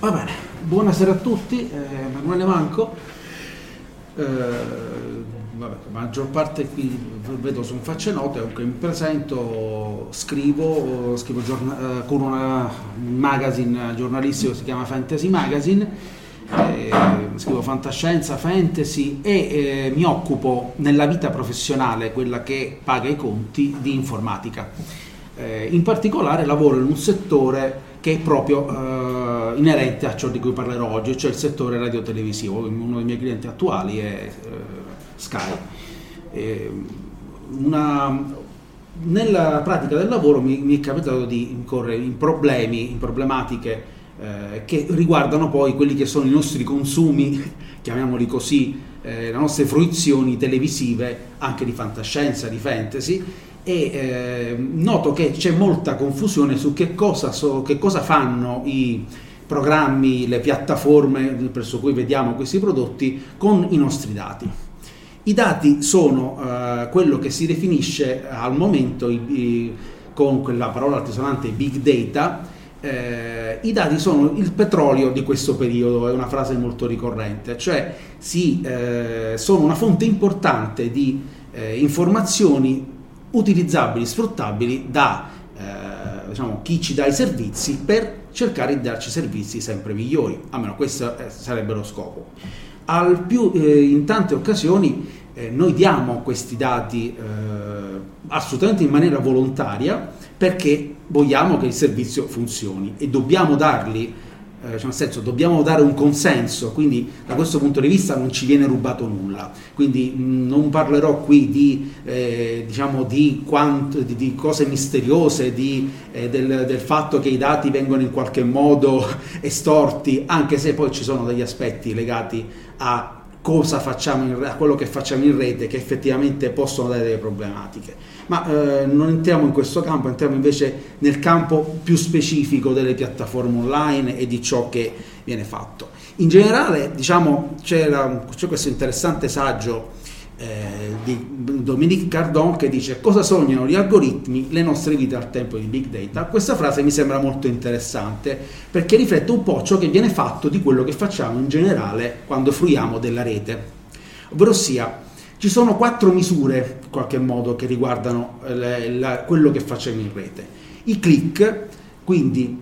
Va bene, buonasera a tutti, Emanuele Manco, vabbè, la maggior parte qui vedo sono facce note, okay, mi presento, scrivo con un magazine giornalistico che si chiama Fantasy Magazine, scrivo fantascienza, fantasy e mi occupo nella vita professionale, quella che paga i conti, di informatica. In particolare lavoro in un settore che è proprio inerente a ciò di cui parlerò oggi, cioè il settore radiotelevisivo. Uno dei miei clienti attuali è Sky. Nella pratica del lavoro mi è capitato di incorrere in problematiche che riguardano poi quelli che sono i nostri consumi, chiamiamoli così, le nostre fruizioni televisive, anche di fantascienza, di fantasy. E noto che c'è molta confusione su che cosa fanno i programmi, le piattaforme presso cui vediamo questi prodotti con i nostri dati. I dati sono quello che si definisce al momento con quella parola altisonante Big Data. I dati sono il petrolio di questo periodo, è una frase molto ricorrente, cioè sono una fonte importante di informazioni utilizzabili, sfruttabili da chi ci dà i servizi per cercare di darci servizi sempre migliori, almeno questo sarebbe lo scopo. al più in tante occasioni noi diamo questi dati assolutamente in maniera volontaria, perché vogliamo che il servizio funzioni e dobbiamo darli, cioè nel senso dobbiamo dare un consenso, quindi da questo punto di vista non ci viene rubato nulla. Quindi non parlerò qui di cose misteriose, del fatto che i dati vengono in qualche modo estorti, anche se poi ci sono degli aspetti legati a cosa facciamo a quello che facciamo in rete, che effettivamente possono dare delle problematiche. Ma non entriamo in questo campo, entriamo invece nel campo più specifico delle piattaforme online e di ciò che viene fatto. In generale, diciamo, c'è questo interessante saggio di Dominique Cardon che dice: cosa sognano gli algoritmi, le nostre vite al tempo di Big Data. Questa frase mi sembra molto interessante perché riflette un po' ciò che viene fatto di quello che facciamo in generale quando fruiamo della rete, ovvero sia ci sono 4 misure in qualche modo che riguardano quello che facciamo in rete. I click, quindi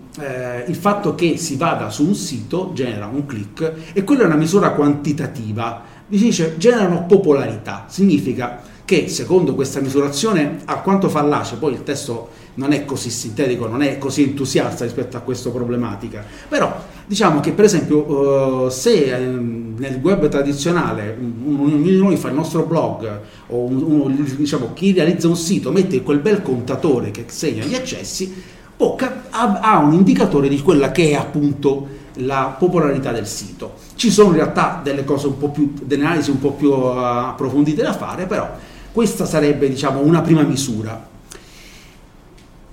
il fatto che si vada su un sito genera un click, e quella è una misura quantitativa. Si dice generano popolarità, significa che secondo questa misurazione, alquanto fallace, poi il testo non è così sintetico, non è così entusiasta rispetto a questa problematica, però diciamo che per esempio se nel web tradizionale ognuno di noi fa il nostro blog o diciamo chi realizza un sito mette quel bel contatore che segna gli accessi, ha un indicatore di quella che è appunto la popolarità del sito. Ci sono in realtà delle analisi un po' più approfondite da fare, però questa sarebbe, diciamo, una prima misura.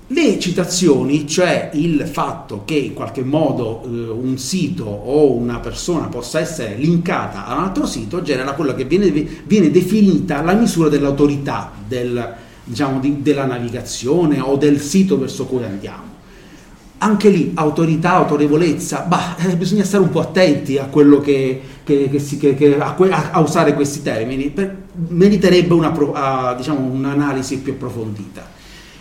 Le citazioni, cioè il fatto che in qualche modo un sito o una persona possa essere linkata a un altro sito, genera quella che viene definita la misura dell'autorità della navigazione o del sito verso cui andiamo. Anche lì autorità, autorevolezza, bisogna stare un po' attenti a quello a usare questi termini, meriterebbe un'analisi più approfondita.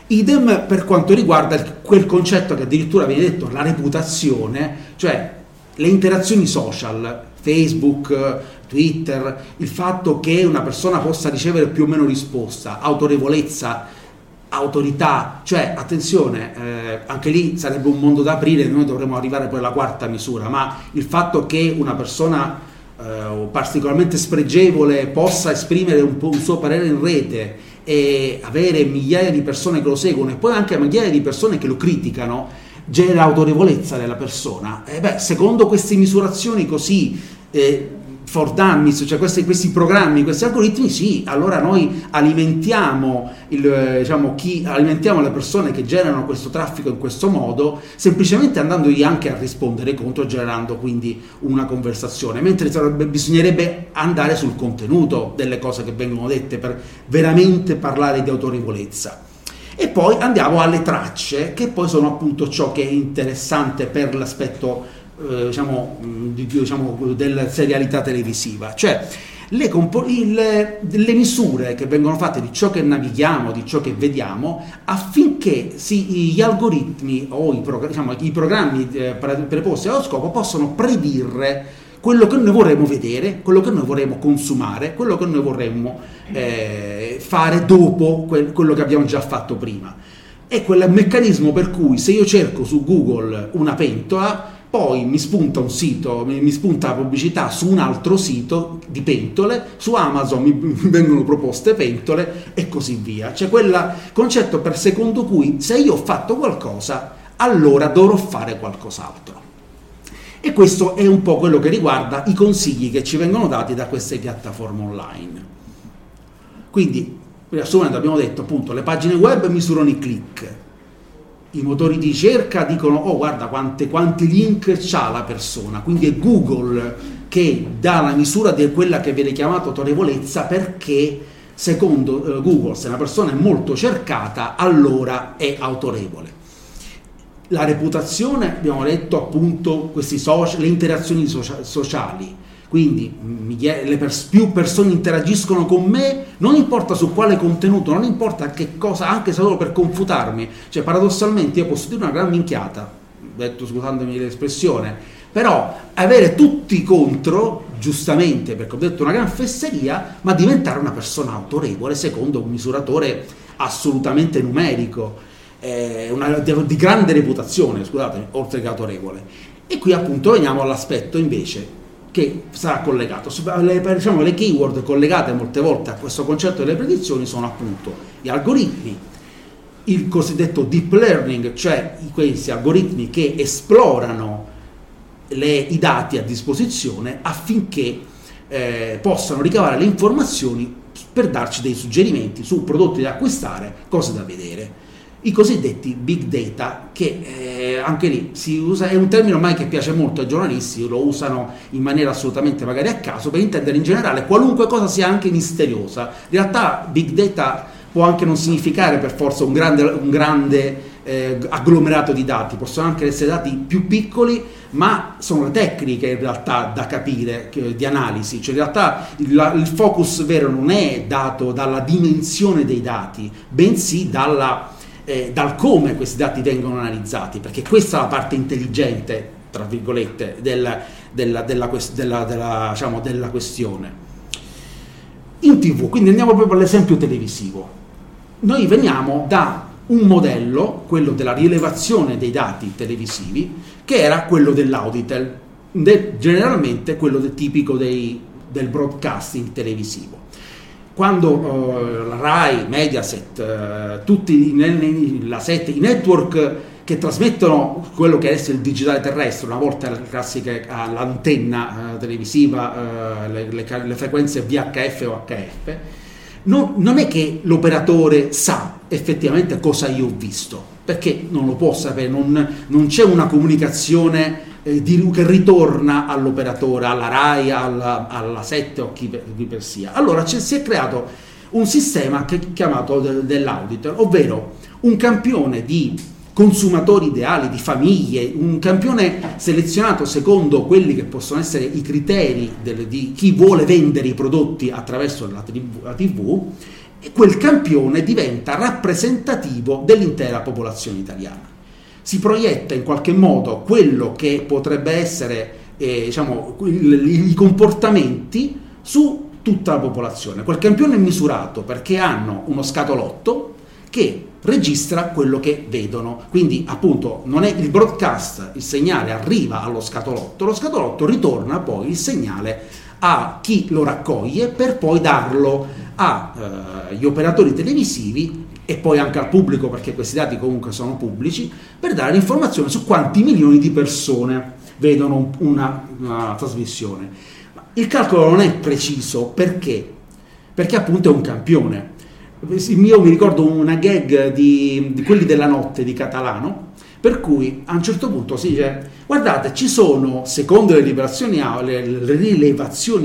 Idem per quanto riguarda quel concetto che addirittura viene detto la reputazione, cioè le interazioni social, Facebook, Twitter, il fatto che una persona possa ricevere più o meno risposta, autorevolezza, autorità, cioè attenzione, anche lì sarebbe un mondo da aprire, noi dovremmo arrivare poi alla 4ª misura, ma il fatto che una persona particolarmente spregevole possa esprimere un po' un suo parere in rete e avere migliaia di persone che lo seguono e poi anche migliaia di persone che lo criticano, genera autorevolezza della persona. Secondo queste misurazioni così for dummies, cioè questi programmi, questi algoritmi, sì, allora noi alimentiamo le persone che generano questo traffico in questo modo, semplicemente andandogli anche a rispondere contro, generando quindi una conversazione, mentre bisognerebbe andare sul contenuto delle cose che vengono dette per veramente parlare di autorevolezza. E poi andiamo alle tracce, che poi sono appunto ciò che è interessante per l'aspetto della serialità televisiva, cioè le misure che vengono fatte di ciò che navighiamo, di ciò che vediamo, affinché gli algoritmi o i programmi preposti allo scopo possano predire quello che noi vorremmo vedere, quello che noi vorremmo consumare, quello che noi vorremmo fare dopo quello che abbiamo già fatto prima. È quel meccanismo per cui se io cerco su Google una pentola, poi mi spunta un sito, mi spunta la pubblicità su un altro sito di pentole, su Amazon mi vengono proposte pentole e così via. C'è quel concetto secondo cui se io ho fatto qualcosa, allora dovrò fare qualcos'altro. E questo è un po' quello che riguarda i consigli che ci vengono dati da queste piattaforme online. Quindi, riassumendo, abbiamo detto appunto le pagine web misurano i click. I motori di ricerca dicono: oh, guarda quanti link c'ha la persona. Quindi è Google che dà la misura di quella che viene chiamata autorevolezza, perché secondo Google se una persona è molto cercata allora è autorevole. La reputazione, abbiamo detto appunto questi social, le interazioni sociali. Quindi più persone interagiscono con me, non importa su quale contenuto, non importa che cosa, anche solo per confutarmi. Cioè paradossalmente io posso dire una gran minchiata, detto scusandomi l'espressione, però avere tutti contro giustamente perché ho detto una gran fesseria, ma diventare una persona autorevole secondo un misuratore assolutamente numerico, una di grande reputazione, scusatemi, oltre che autorevole. E qui appunto veniamo all'aspetto invece che sarà collegato, diciamo le keyword collegate molte volte a questo concetto delle predizioni sono appunto gli algoritmi, il cosiddetto deep learning, cioè questi algoritmi che esplorano i dati a disposizione affinché possano ricavare le informazioni per darci dei suggerimenti su prodotti da acquistare, cose da vedere. I cosiddetti Big Data, che anche lì si usa, è un termine ormai che piace molto ai giornalisti, lo usano in maniera assolutamente magari a caso per intendere in generale qualunque cosa sia anche misteriosa. In realtà Big Data può anche non significare per forza un grande agglomerato di dati, possono anche essere dati più piccoli, ma sono le tecniche in realtà da capire, di analisi, cioè in realtà il focus vero non è dato dalla dimensione dei dati, bensì dal come questi dati vengono analizzati, perché questa è la parte intelligente, tra virgolette, della questione. In TV, quindi andiamo proprio all'esempio televisivo. Noi veniamo da un modello, quello della rilevazione dei dati televisivi, che era quello dell'Auditel, generalmente quello tipico del broadcasting televisivo. Quando la RAI, Mediaset, tutti i network che trasmettono quello che adesso è il digitale terrestre, una volta la classica l'antenna televisiva, le frequenze VHF o UHF, non è che l'operatore sa effettivamente cosa io ho visto, perché non lo può sapere, non c'è una comunicazione che ritorna all'operatore, alla RAI, alla 7 o chi per sia. Allora si è creato un sistema chiamato dell'auditor, ovvero un campione di consumatori ideali, di famiglie, un campione selezionato secondo quelli che possono essere i criteri di chi vuole vendere i prodotti attraverso la TV, e quel campione diventa rappresentativo dell'intera popolazione italiana. Si proietta in qualche modo quello che potrebbe essere i comportamenti su tutta la popolazione. Quel campione è misurato perché hanno uno scatolotto che registra quello che vedono, quindi appunto non è il broadcast, il segnale arriva allo scatolotto, lo scatolotto ritorna poi il segnale a chi lo raccoglie per poi darlo agli operatori televisivi e poi anche al pubblico, perché questi dati comunque sono pubblici, per dare l'informazione su quanti milioni di persone vedono una trasmissione. Il calcolo non è preciso, perché appunto è un campione. Io mi ricordo una gag di quelli della notte di Catalano, per cui a un certo punto si dice: guardate, ci sono, secondo le rilevazioni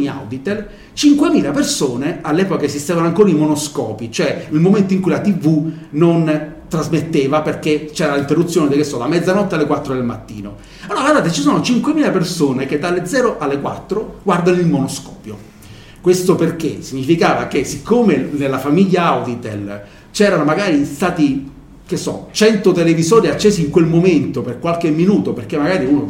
Auditel, 5.000 persone, all'epoca esistevano ancora i monoscopi, cioè il momento in cui la TV non trasmetteva perché c'era l'interruzione da mezzanotte alle 4 del mattino. Allora guardate, ci sono 5.000 persone che dalle 0 alle 4 guardano il monoscopio. Questo perché significava che, siccome nella famiglia Auditel c'erano magari stati 100 televisori accesi in quel momento per qualche minuto, perché magari uno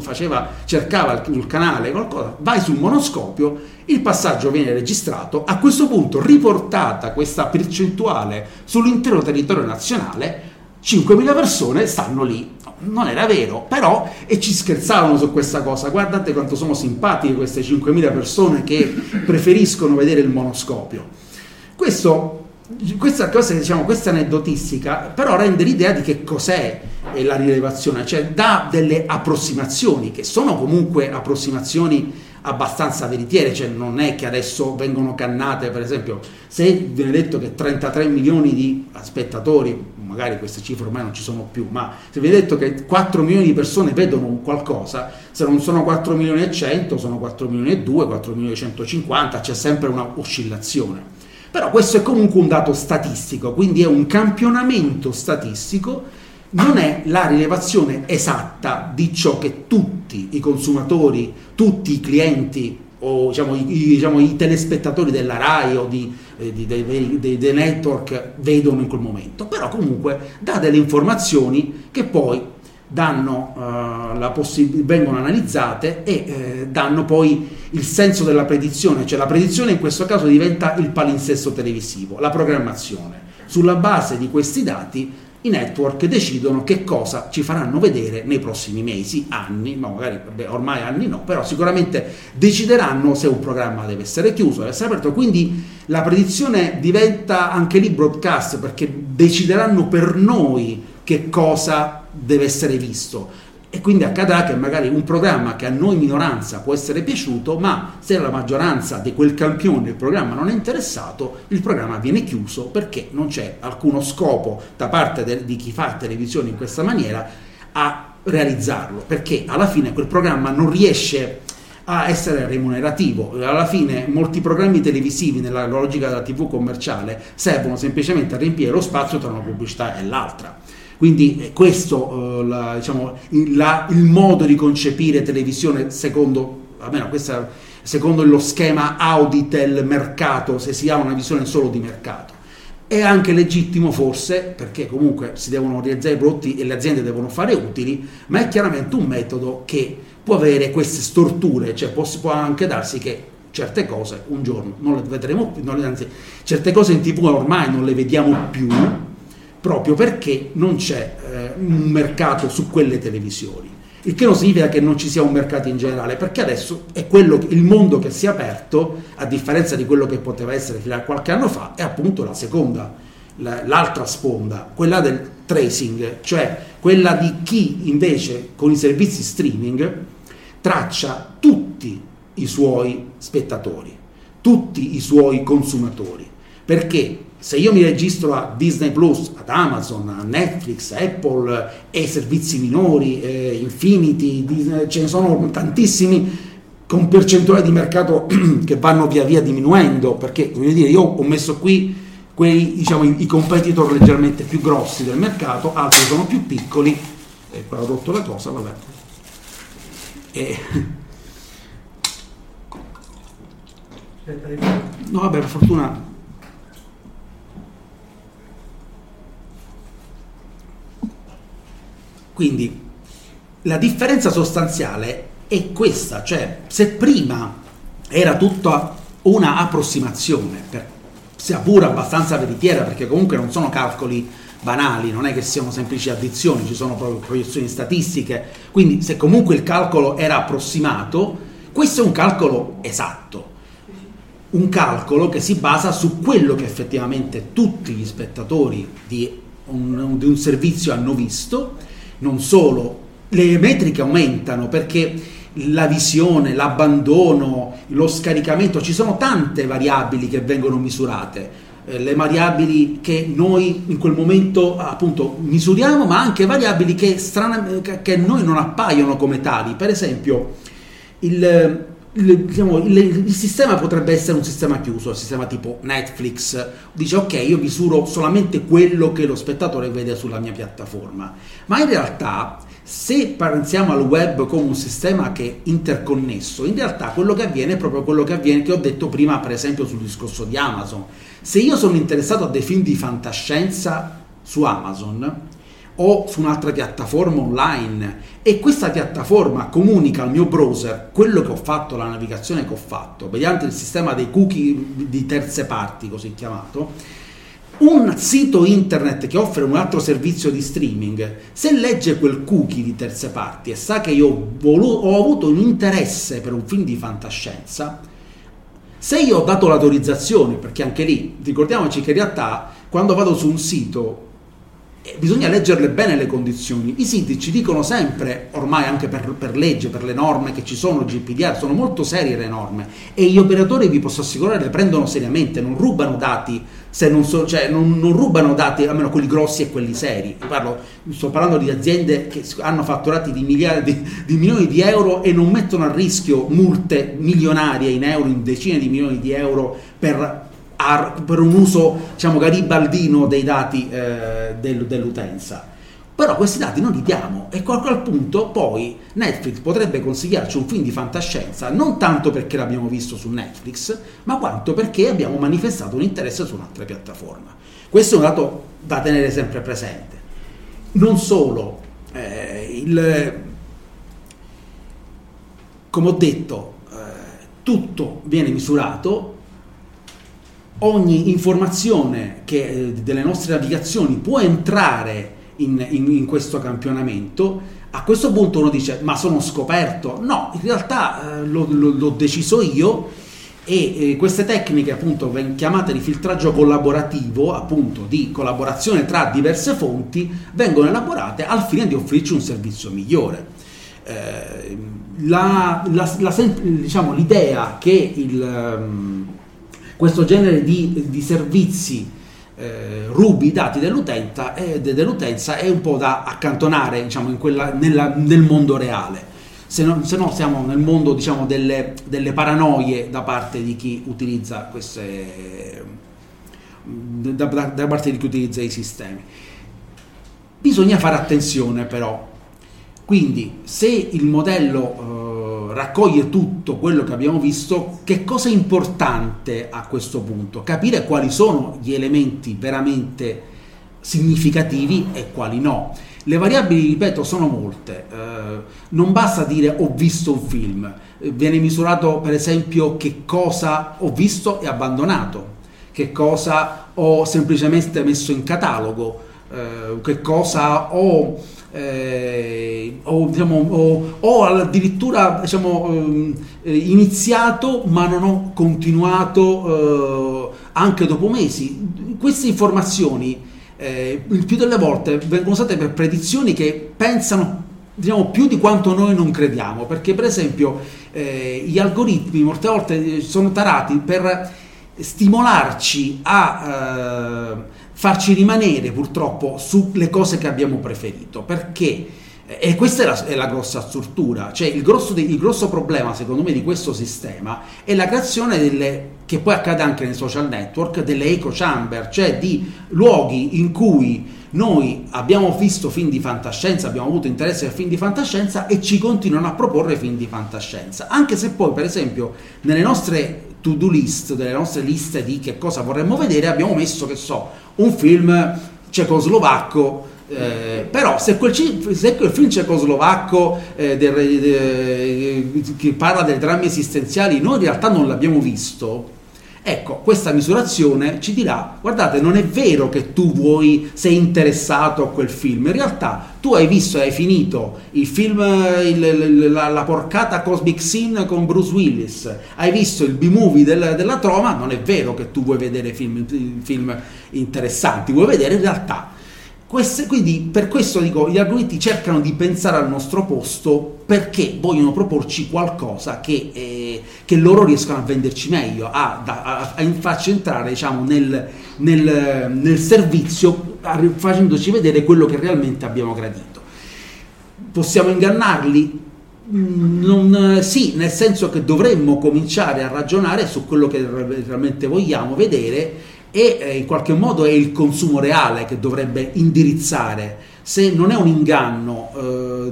cercava sul canale qualcosa, vai sul monoscopio, il passaggio viene registrato, a questo punto riportata questa percentuale sull'intero territorio nazionale, 5.000 persone stanno lì. Non era vero, però, e ci scherzavano su questa cosa: guardate quanto sono simpatiche queste 5.000 persone che preferiscono vedere il monoscopio. Questa cosa, questa aneddotistica, però rende l'idea di che cos'è la rilevazione, cioè dà delle approssimazioni, che sono comunque approssimazioni abbastanza veritiere, cioè non è che adesso vengono cannate. Per esempio, se viene detto che 33 milioni di spettatori, magari queste cifre ormai non ci sono più, ma se viene detto che 4 milioni di persone vedono qualcosa, se non sono 4 milioni e 100, sono 4 milioni e 2, 4 milioni e 150, c'è sempre una oscillazione. Però questo è comunque un dato statistico, quindi è un campionamento statistico, non è la rilevazione esatta di ciò che tutti i consumatori, tutti i clienti o i telespettatori della RAI o dei network vedono in quel momento, però comunque dà delle informazioni che poi danno vengono analizzate e danno poi il senso della predizione, cioè la predizione in questo caso diventa il palinsesto televisivo, la programmazione. Sulla base di questi dati i network decidono che cosa ci faranno vedere nei prossimi mesi, anni, ma magari ormai anni no, però sicuramente decideranno se un programma deve essere chiuso, deve essere aperto, quindi la predizione diventa anche lì broadcast, perché decideranno per noi che cosa deve essere visto. E quindi accadrà che magari un programma che a noi minoranza può essere piaciuto, ma se alla maggioranza di quel campione il programma non è interessato, il programma viene chiuso perché non c'è alcuno scopo da parte di chi fa televisione in questa maniera a realizzarlo, perché alla fine quel programma non riesce a essere remunerativo. Alla fine molti programmi televisivi nella logica della TV commerciale servono semplicemente a riempire lo spazio tra una pubblicità e l'altra. Quindi questo il modo di concepire televisione secondo lo schema Auditel mercato, se si ha una visione solo di mercato. È anche legittimo forse, perché comunque si devono realizzare i prodotti e le aziende devono fare utili, ma è chiaramente un metodo che può avere queste storture, cioè può anche darsi che certe cose un giorno non le vedremo più, certe cose in TV ormai non le vediamo più, proprio perché non c'è un mercato su quelle televisioni. Il che non significa che non ci sia un mercato in generale, perché adesso è il mondo che si è aperto, a differenza di quello che poteva essere fino a qualche anno fa, è appunto l'altra sponda, quella del tracing, cioè quella di chi invece con i servizi streaming traccia tutti i suoi spettatori, tutti i suoi consumatori. Perché se io mi registro a Disney Plus, ad Amazon, a Netflix, Apple e servizi minori, Infinity, Disney, ce ne sono tantissimi con percentuali di mercato che vanno via via diminuendo, perché voglio dire, io ho messo qui i competitor leggermente più grossi del mercato, altri sono più piccoli, e qua ho rotto la cosa, vabbè. No vabbè, per fortuna... Quindi la differenza sostanziale è questa, cioè se prima era tutta una approssimazione, sia pure abbastanza veritiera, perché comunque non sono calcoli banali, non è che siano semplici addizioni, ci sono proprio proiezioni statistiche, quindi se comunque il calcolo era approssimato, questo è un calcolo esatto, un calcolo che si basa su quello che effettivamente tutti gli spettatori di un servizio hanno visto. Non solo, le metriche aumentano perché la visione, l'abbandono, lo scaricamento, ci sono tante variabili che vengono misurate, le variabili che noi in quel momento appunto misuriamo, ma anche variabili che noi non appaiono come tali. Per esempio il sistema potrebbe essere un sistema chiuso, un sistema tipo Netflix, dice ok, io misuro solamente quello che lo spettatore vede sulla mia piattaforma, ma in realtà se pensiamo al web come un sistema che è interconnesso, in realtà quello che avviene è proprio quello che avviene, che ho detto prima per esempio sul discorso di Amazon. Se io sono interessato a dei film di fantascienza su Amazon o su un'altra piattaforma online e questa piattaforma comunica al mio browser quello che ho fatto, la navigazione che ho fatto, mediante il sistema dei cookie di terze parti, così chiamato, un sito internet che offre un altro servizio di streaming, se legge quel cookie di terze parti e sa che io ho avuto un interesse per un film di fantascienza, se io ho dato l'autorizzazione, perché anche lì, ricordiamoci che in realtà quando vado su un sito bisogna leggerle bene le condizioni, i siti ci dicono sempre, ormai anche per legge, per le norme che ci sono, GDPR, sono molto serie le norme e gli operatori, vi posso assicurare, le prendono seriamente, non rubano dati, non rubano dati, almeno quelli grossi e quelli seri. Sto parlando di aziende che hanno fatturati di milioni di euro e non mettono a rischio multe milionarie in euro, in decine di milioni di euro per un uso garibaldino dei dati dell'utenza. Però questi dati non li diamo e a quel punto poi Netflix potrebbe consigliarci un film di fantascienza non tanto perché l'abbiamo visto su Netflix, ma quanto perché abbiamo manifestato un interesse su un'altra piattaforma. Questo è un dato da tenere sempre presente. Non solo come ho detto, tutto viene misurato, ogni informazione che delle nostre navigazioni può entrare in questo campionamento. A questo punto uno dice: ma sono scoperto? No, in realtà l'ho deciso io, e queste tecniche appunto chiamate di filtraggio collaborativo, appunto di collaborazione tra diverse fonti, vengono elaborate al fine di offrirci un servizio migliore. Diciamo, l'idea che questo genere di servizi rubi i dati dell'utenza è un po' da accantonare, diciamo, nel mondo reale, se no siamo nel mondo, diciamo, delle paranoie da parte di chi utilizza da parte di chi utilizza i sistemi. Bisogna fare attenzione però, quindi se il modello raccoglie tutto quello che abbiamo visto, che cosa è importante a questo punto? Capire quali sono gli elementi veramente significativi e quali no. Le variabili, ripeto, sono molte, non basta dire ho visto un film, viene misurato per esempio che cosa ho visto e abbandonato, che cosa ho semplicemente messo in catalogo, che cosa ho addirittura, diciamo, iniziato ma non ho continuato anche dopo mesi. Queste informazioni il più delle volte vengono usate per predizioni che pensano, diciamo, più di quanto noi non crediamo, perché per esempio gli algoritmi molte volte sono tarati per stimolarci a farci rimanere purtroppo sulle cose che abbiamo preferito, perché e questa è la grossa struttura, cioè il grosso problema secondo me di questo sistema è la creazione che poi accade anche nei social network, delle echo chamber, cioè di luoghi in cui noi abbiamo visto film di fantascienza, abbiamo avuto interesse per film di fantascienza e ci continuano a proporre film di fantascienza, anche se poi per esempio nelle nostre to-do list, delle nostre liste di che cosa vorremmo vedere, abbiamo messo, che so, un film cecoslovacco. Però se quel film cecoslovacco che parla delle drammi esistenziali noi in realtà non l'abbiamo visto, ecco, questa misurazione ci dirà: guardate, non è vero che tu sei interessato a quel film, in realtà tu hai visto e hai finito il film, la porcata Cosmic Sin con Bruce Willis, hai visto il B-movie della Troma, non è vero che tu vuoi vedere film interessanti, vuoi vedere in realtà quindi per questo dico, gli algoritmi cercano di pensare al nostro posto perché vogliono proporci qualcosa che loro riescono a venderci meglio, a farci entrare, diciamo, nel servizio, facendoci vedere quello che realmente abbiamo gradito. Possiamo ingannarli? Sì, nel senso che dovremmo cominciare a ragionare su quello che realmente vogliamo vedere, e in qualche modo è il consumo reale che dovrebbe indirizzare. Se non è un inganno,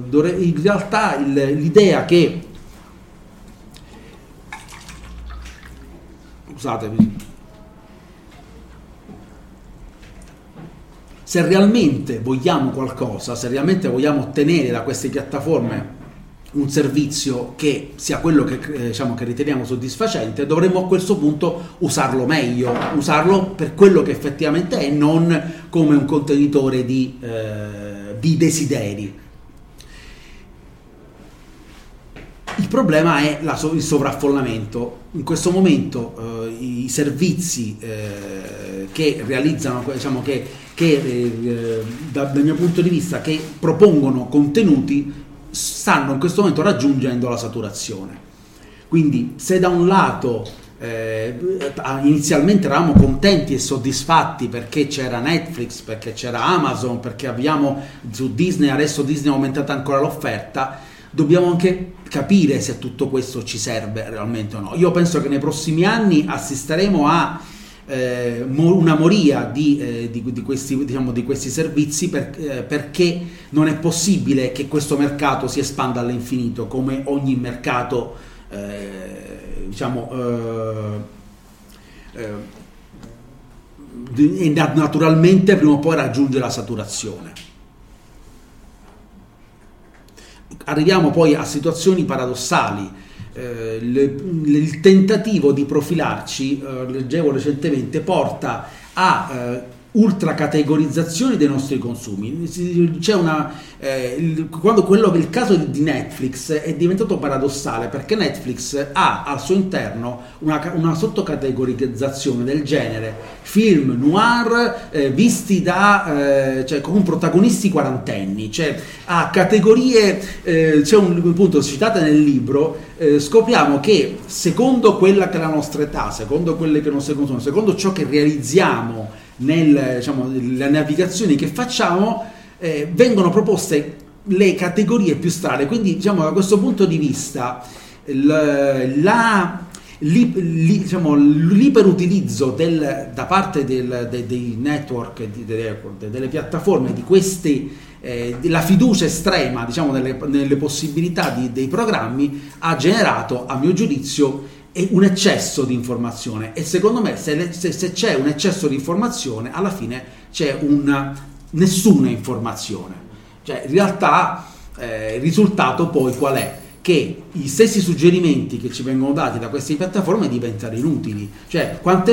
in realtà l'idea che, scusatemi, se realmente vogliamo qualcosa, se realmente vogliamo ottenere da queste piattaforme un servizio che sia quello che, diciamo, che riteniamo soddisfacente, dovremmo a questo punto usarlo meglio, usarlo per quello che effettivamente è, non come un contenitore di desideri. Il problema è il sovraffollamento. In questo momento i servizi che realizzano, diciamo, che dal mio punto di vista, che propongono contenuti, stanno in questo momento raggiungendo la saturazione. Quindi se da un lato inizialmente eravamo contenti e soddisfatti perché c'era Netflix, perché c'era Amazon, perché abbiamo su Disney, adesso Disney ha aumentato ancora l'offerta, dobbiamo anche capire se tutto questo ci serve realmente o no. Io penso che nei prossimi anni assisteremo a una moria di questi, diciamo, di questi servizi perché non è possibile che questo mercato si espanda all'infinito come ogni mercato e naturalmente prima o poi raggiunge la saturazione. arriviamo poi a situazioni paradossali. Il tentativo di profilarci, leggevo recentemente, porta a ultracategorizzazione dei nostri consumi. C'è una il caso di Netflix è diventato paradossale, perché Netflix ha al suo interno una sottocategorizzazione del genere film noir visti da con protagonisti quarantenni, cioè ha categorie, c'è un punto citato nel libro, scopriamo che secondo quella che è la nostra età, secondo quelle che non si consumano, secondo ciò che realizziamo nel, diciamo, le navigazioni che facciamo, vengono proposte le categorie più strane. Quindi, diciamo, da questo punto di vista l'iperutilizzo da parte dei network, delle piattaforme, di questi, la fiducia estrema, diciamo, nelle possibilità dei programmi, ha generato, a mio giudizio, è un eccesso di informazione. E secondo me se c'è un eccesso di informazione, alla fine c'è nessuna informazione. Cioè, in realtà il risultato poi qual è? Che gli stessi suggerimenti che ci vengono dati da queste piattaforme diventano inutili. Cioè, quante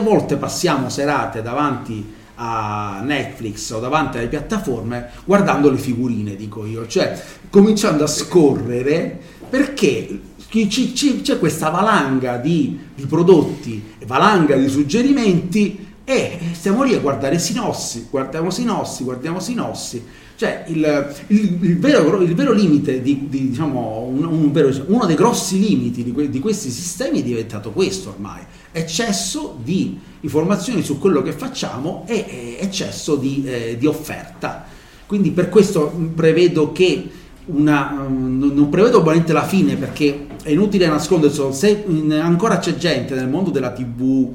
volte passiamo serate davanti a Netflix o davanti alle piattaforme guardando le figurine, dico io, cioè cominciando a scorrere, perché c'è questa valanga di prodotti, valanga di suggerimenti, e stiamo lì a guardare sinossi. Cioè il vero limite uno dei grossi limiti di questi sistemi è diventato questo ormai: eccesso di informazioni su quello che facciamo e eccesso di offerta. Quindi per questo prevedo che non prevedo veramente la fine, perché è inutile nascondersi. Se ancora c'è gente nel mondo della TV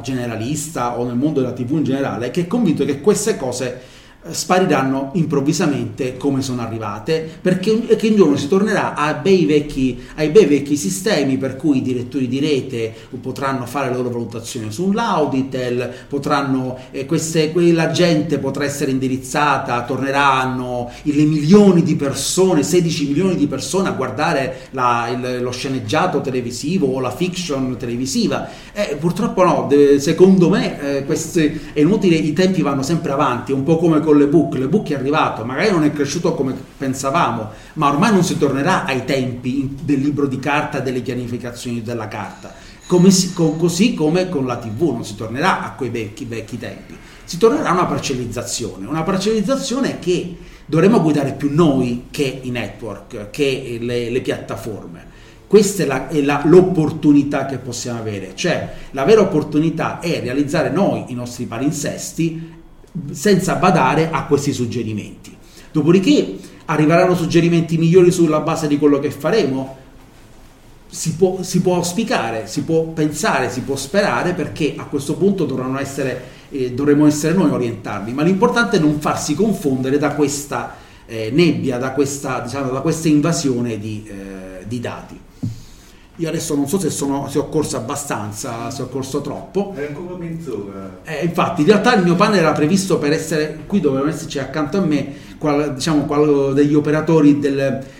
generalista, o nel mondo della TV in generale, che è convinto che queste cose spariranno improvvisamente come sono arrivate, perché un giorno si tornerà ai bei vecchi sistemi, per cui i direttori di rete potranno fare la loro valutazione sull'Auditel, la gente potrà essere indirizzata, torneranno le milioni di persone, 16 milioni di persone a guardare lo sceneggiato televisivo o la fiction televisiva. Purtroppo no, secondo me è inutile, i tempi vanno sempre avanti, un po' come con l'ebook è arrivato, magari non è cresciuto come pensavamo, ma ormai non si tornerà ai tempi del libro di carta, delle pianificazioni della carta, così come con la TV non si tornerà a quei vecchi tempi, si tornerà a una parcellizzazione che dovremo guidare più noi che i network, che le piattaforme. Questa è l'opportunità che possiamo avere, cioè la vera opportunità è realizzare noi i nostri palinsesti senza badare a questi suggerimenti. Dopodiché arriveranno suggerimenti migliori sulla base di quello che faremo, si può auspicare, si può pensare, si può sperare, perché a questo punto dovremo essere noi a orientarli, ma l'importante è non farsi confondere da questa nebbia, da questa invasione di dati. Io adesso non so se ho corso abbastanza, se ho corso troppo. È ancora mezz'ora. Infatti, in realtà il mio panel era previsto per essere qui, dovevano esserci accanto a me degli operatori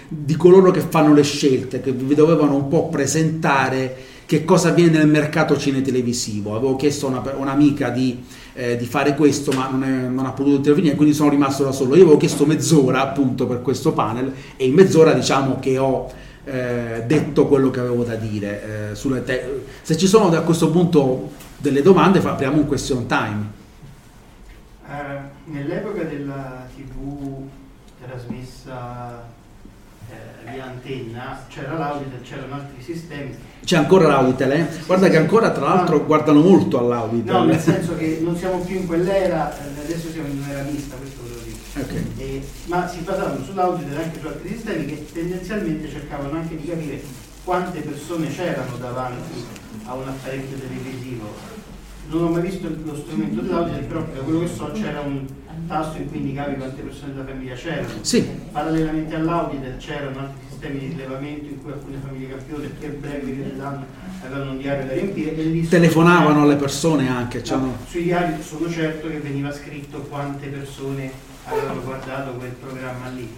di coloro che fanno le scelte, che vi dovevano un po' presentare che cosa avviene nel mercato cinetelevisivo. Avevo chiesto a un'amica di fare questo, ma non ha potuto intervenire, quindi sono rimasto da solo. Io avevo chiesto mezz'ora appunto per questo panel, e in mezz'ora diciamo che ho detto quello che avevo da dire. Se ci sono a questo punto delle domande, apriamo un question time. Nell'epoca della TV trasmessa via antenna c'era l'Auditel, c'erano altri sistemi. C'è ancora l'Auditel, eh? Guarda che ancora, tra l'altro, guardano molto all'Auditel. No, nel senso che non siamo più in quell'era, adesso siamo in un'era mista, questo volevo dire. Okay. Ma si basavano sull'Auditel anche su altri sistemi che tendenzialmente cercavano anche di capire quante persone c'erano davanti a un apparecchio televisivo. Non ho mai visto lo strumento dell'Auditel, però da quello che so c'era un tasto in cui indicavi quante persone della famiglia c'erano. Sì. Parallelamente all'Auditel c'erano altri sistemi di rilevamento in cui alcune famiglie campione per brevi periodi dell'anno avevano un diario da riempire e lì telefonavano alle persone anche. Cioè sui diari sono certo che veniva scritto quante persone avevano guardato quel programma lì.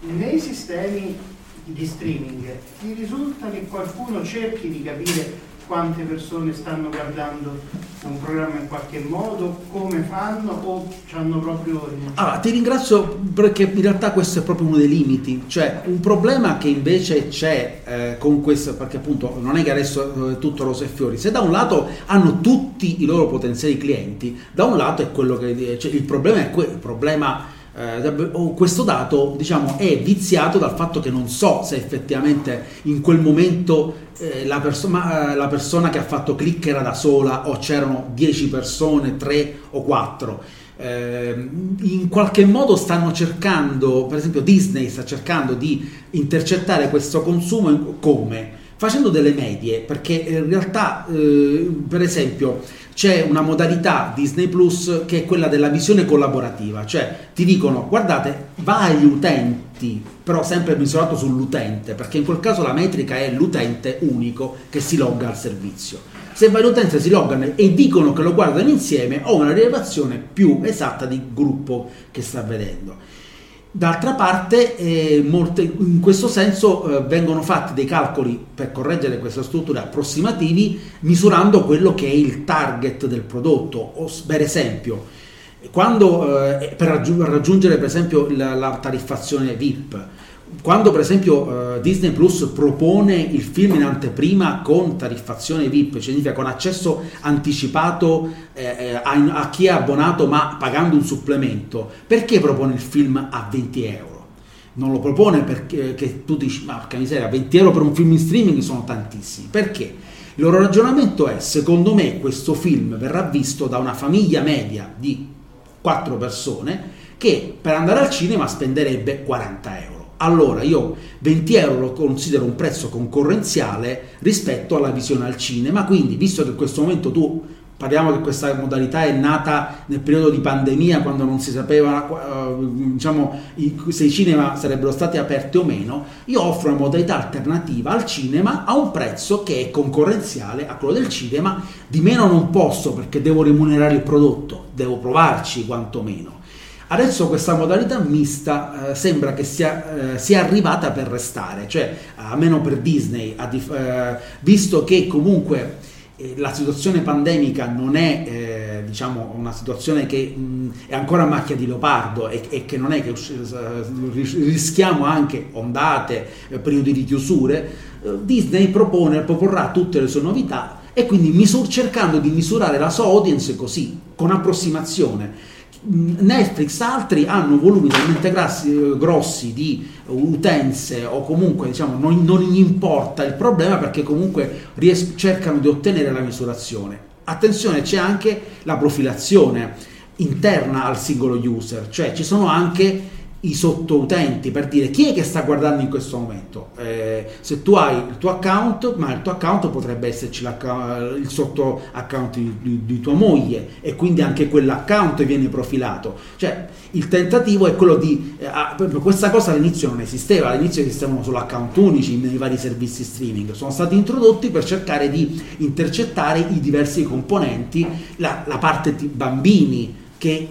nei sistemi di streaming ti risulta che qualcuno cerchi di capire quante persone stanno guardando un programma in qualche modo, come fanno o hanno proprio... Allora, ti ringrazio perché in realtà questo è proprio uno dei limiti, cioè un problema che invece c'è con questo, perché appunto non è che adesso è tutto rose e fiori. Se da un lato hanno tutti i loro potenziali clienti, da un lato è quello che... Cioè, il problema è quello, il problema... questo dato, diciamo, è viziato dal fatto che non so se effettivamente in quel momento la persona che ha fatto click era da sola o c'erano 10 persone, 3 o 4. In qualche modo stanno cercando, per esempio Disney sta cercando di intercettare questo consumo come? Facendo delle medie, perché in realtà per esempio c'è una modalità Disney Plus che è quella della visione collaborativa, cioè ti dicono guardate, va agli utenti, però sempre misurato sull'utente, perché in quel caso la metrica è l'utente unico che si logga al servizio. Se vari utenti si loggano e dicono che lo guardano insieme, ho una rilevazione più esatta di gruppo che sta vedendo. D'altra parte, in questo senso vengono fatti dei calcoli per correggere questa struttura approssimativi misurando quello che è il target del prodotto. O, per esempio, quando, per raggiungere per esempio la tariffazione VIP, quando per esempio Disney Plus propone il film in anteprima con tariffazione VIP, significa con accesso anticipato a chi è abbonato ma pagando un supplemento, perché propone il film a 20 euro? Non lo propone perché tu dici, ma che miseria, 20 euro per un film in streaming sono tantissimi, perché? Il loro ragionamento è, secondo me questo film verrà visto da una famiglia media di 4 persone che per andare al cinema spenderebbe 40 euro. Allora io 20 euro lo considero un prezzo concorrenziale rispetto alla visione al cinema, quindi visto che in questo momento tu, parliamo che questa modalità è nata nel periodo di pandemia quando non si sapeva diciamo se i cinema sarebbero stati aperti o meno, io offro una modalità alternativa al cinema a un prezzo che è concorrenziale a quello del cinema, di meno non posso perché devo remunerare il prodotto, devo provarci quantomeno. Adesso questa modalità mista sembra che sia arrivata per restare, cioè almeno per Disney, visto che comunque la situazione pandemica non è diciamo una situazione che è ancora macchia di leopardo e che non è che rischiamo anche ondate, periodi di chiusure, Disney proporrà tutte le sue novità e quindi cercando di misurare la sua audience così, con approssimazione. Netflix e altri hanno volumi talmente grossi di utenze o comunque diciamo non gli importa il problema perché comunque cercano di ottenere la misurazione. Attenzione, c'è anche la profilazione interna al singolo user, cioè ci sono anche i sottoutenti per dire chi è che sta guardando in questo momento. Se tu hai il tuo account, ma il tuo account potrebbe esserci il sotto account di tua moglie e quindi anche quell'account viene profilato. Cioè il tentativo è quello di questa cosa all'inizio non esisteva, all'inizio esistevano solo account unici nei vari servizi streaming, sono stati introdotti per cercare di intercettare i diversi componenti, la parte di bambini che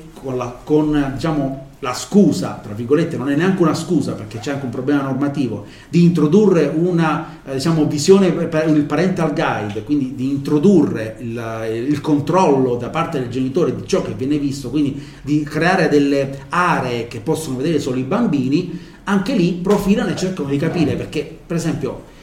con diciamo la scusa, tra virgolette, non è neanche una scusa perché c'è anche un problema normativo, di introdurre una diciamo visione per il parental guide, quindi di introdurre il controllo da parte del genitore di ciò che viene visto, quindi di creare delle aree che possono vedere solo i bambini, anche lì profilano e cercano di capire perché, per esempio,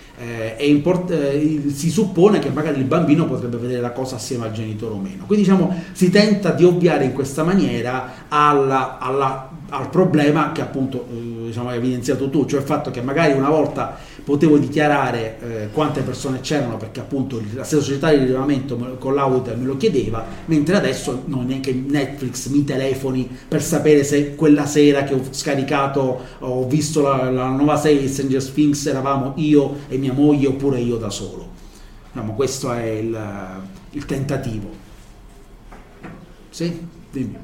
si suppone che magari il bambino potrebbe vedere la cosa assieme al genitore o meno, quindi diciamo si tenta di ovviare in questa maniera al problema che appunto diciamo, hai evidenziato tu, cioè il fatto che magari una volta potevo dichiarare quante persone c'erano perché appunto la società di rilevamento con l'Auditel me lo chiedeva, mentre adesso non è che Netflix mi telefoni per sapere se quella sera che ho scaricato ho visto la nuova serie Stranger Things eravamo io e mia moglie oppure io da solo. No, ma questo è il tentativo. Sì? Dimmi.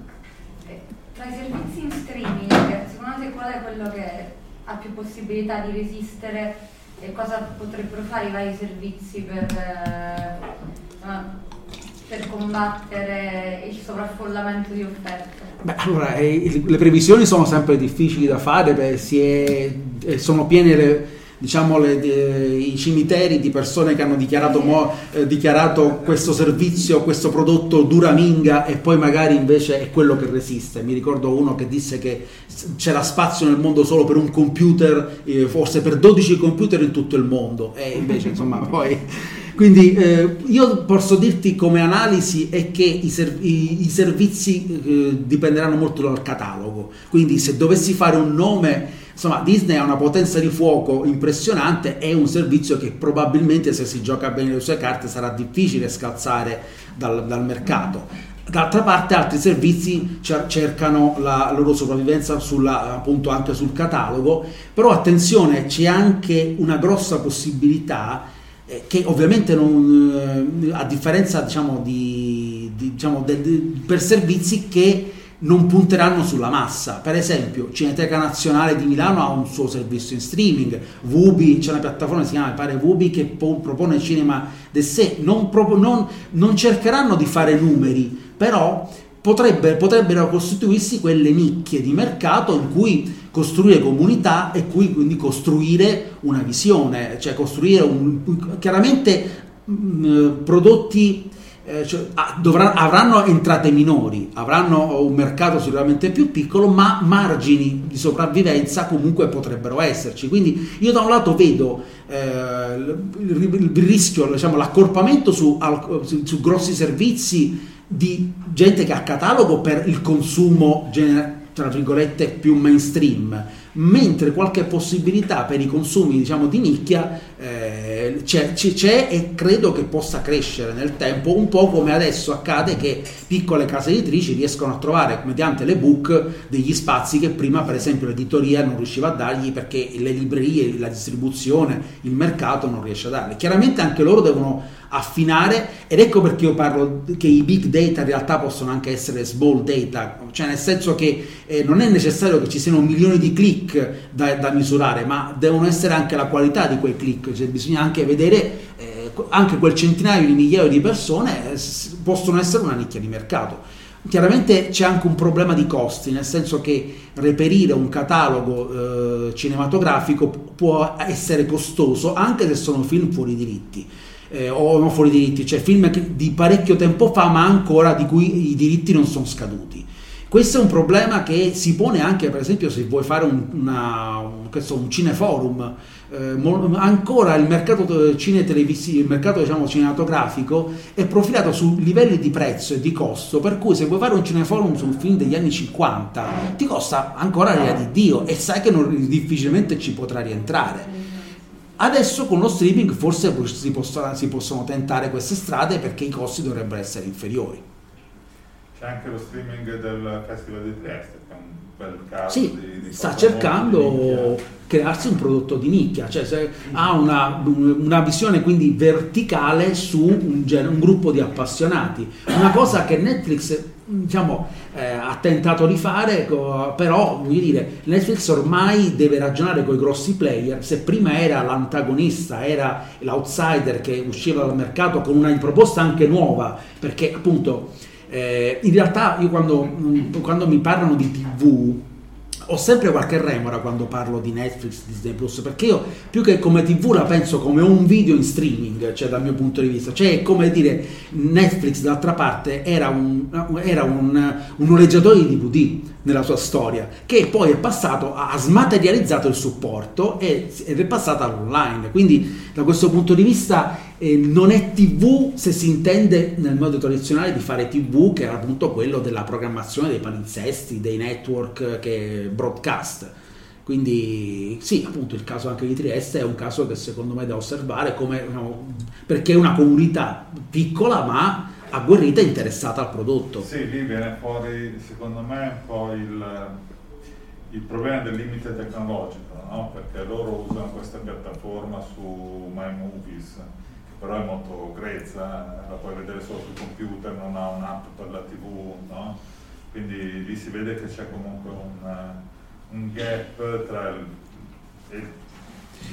Tra i servizi in streaming, secondo te qual è quello che ha più possibilità di resistere e cosa potrebbero fare i vari servizi per per combattere il sovraffollamento di offerte? Beh, allora, le previsioni sono sempre difficili da fare, sono piene i cimiteri di persone che hanno dichiarato questo servizio, questo prodotto duraminga, e poi magari invece è quello che resiste. Mi ricordo uno che disse che c'era spazio nel mondo solo per un computer, forse per 12 computer in tutto il mondo, e invece insomma poi... Quindi io posso dirti come analisi è che i servizi dipenderanno molto dal catalogo, quindi se dovessi fare un nome... Insomma, Disney ha una potenza di fuoco impressionante, è un servizio che probabilmente, se si gioca bene le sue carte, sarà difficile scalzare dal mercato. D'altra parte altri servizi cercano la loro sopravvivenza appunto anche sul catalogo, però attenzione, c'è anche una grossa possibilità che ovviamente non, a differenza per servizi che non punteranno sulla massa. Per esempio Cineteca Nazionale di Milano ha un suo servizio in streaming, Wubi, c'è una piattaforma che si chiama Wubi che propone cinema d'essè. Non cercheranno di fare numeri, però potrebbero costituirsi quelle nicchie di mercato in cui costruire comunità e cui quindi costruire una visione, cioè costruire chiaramente prodotti. Cioè, avranno entrate minori, avranno un mercato sicuramente più piccolo, ma margini di sopravvivenza comunque potrebbero esserci. Quindi io da un lato vedo il rischio, diciamo, l'accorpamento su grossi servizi di gente che ha catalogo per il consumo tra virgolette più mainstream, mentre qualche possibilità per i consumi, diciamo, di nicchia c'è e credo che possa crescere nel tempo, un po' come adesso accade che piccole case editrici riescono a trovare mediante le book degli spazi che prima per esempio l'editoria non riusciva a dargli, perché le librerie, la distribuzione, il mercato non riesce a darle. Chiaramente anche loro devono affinare, ed ecco perché io parlo che i big data in realtà possono anche essere small data, cioè nel senso che non è necessario che ci siano milioni di click da misurare, ma devono essere anche la qualità di quei click, cioè bisogna anche vedere anche quel centinaio di migliaia di persone possono essere una nicchia di mercato. Chiaramente c'è anche un problema di costi, nel senso che reperire un catalogo cinematografico può essere costoso anche se sono film fuori diritti. O non fuori diritti, cioè film di parecchio tempo fa ma ancora di cui i diritti non sono scaduti. Questo è un problema che si pone anche per esempio se vuoi fare un cineforum. Ancora il mercato cinetelevisivo, il mercato, diciamo, cinematografico è profilato su livelli di prezzo e di costo, per cui se vuoi fare un cineforum su un film degli anni 50 ti costa ancora l'ira di Dio e sai che difficilmente ci potrà rientrare. Adesso con lo streaming forse si possono tentare queste strade, perché i costi dovrebbero essere inferiori. C'è anche lo streaming del Castillo di Trieste, che è un bel caso. Sì, di sta cercando di crearsi un prodotto di nicchia, cioè ha una visione quindi verticale su un gruppo di appassionati. Una cosa che Netflix, diciamo, ha tentato di fare, però voglio dire, Netflix ormai deve ragionare con i grossi player. Se prima era l'antagonista, era l'outsider che usciva dal mercato con una proposta anche nuova, perché appunto in realtà io quando mi parlano di TV ho sempre qualche remora quando parlo di Netflix, Disney Plus, perché io più che come TV la penso come un video in streaming, cioè dal mio punto di vista, cioè come dire Netflix d'altra parte era un noleggiatore di DVD nella sua storia, che poi è passato, ha smaterializzato il supporto ed è passata all'online. Quindi da questo punto di vista non è TV se si intende nel modo tradizionale di fare TV, che era appunto quello della programmazione dei palinsesti, dei network che broadcast. Quindi sì, appunto il caso anche di Trieste è un caso che secondo me da osservare, come, no, perché è una comunità piccola ma agguerrita e interessata al prodotto. Sì, lì viene fuori secondo me un po' il problema del limite tecnologico, no? Perché loro usano questa piattaforma su MyMovies, però è molto grezza, la puoi vedere solo sul computer, non ha un'app per la TV, no? Quindi lì si vede che c'è comunque un gap tra il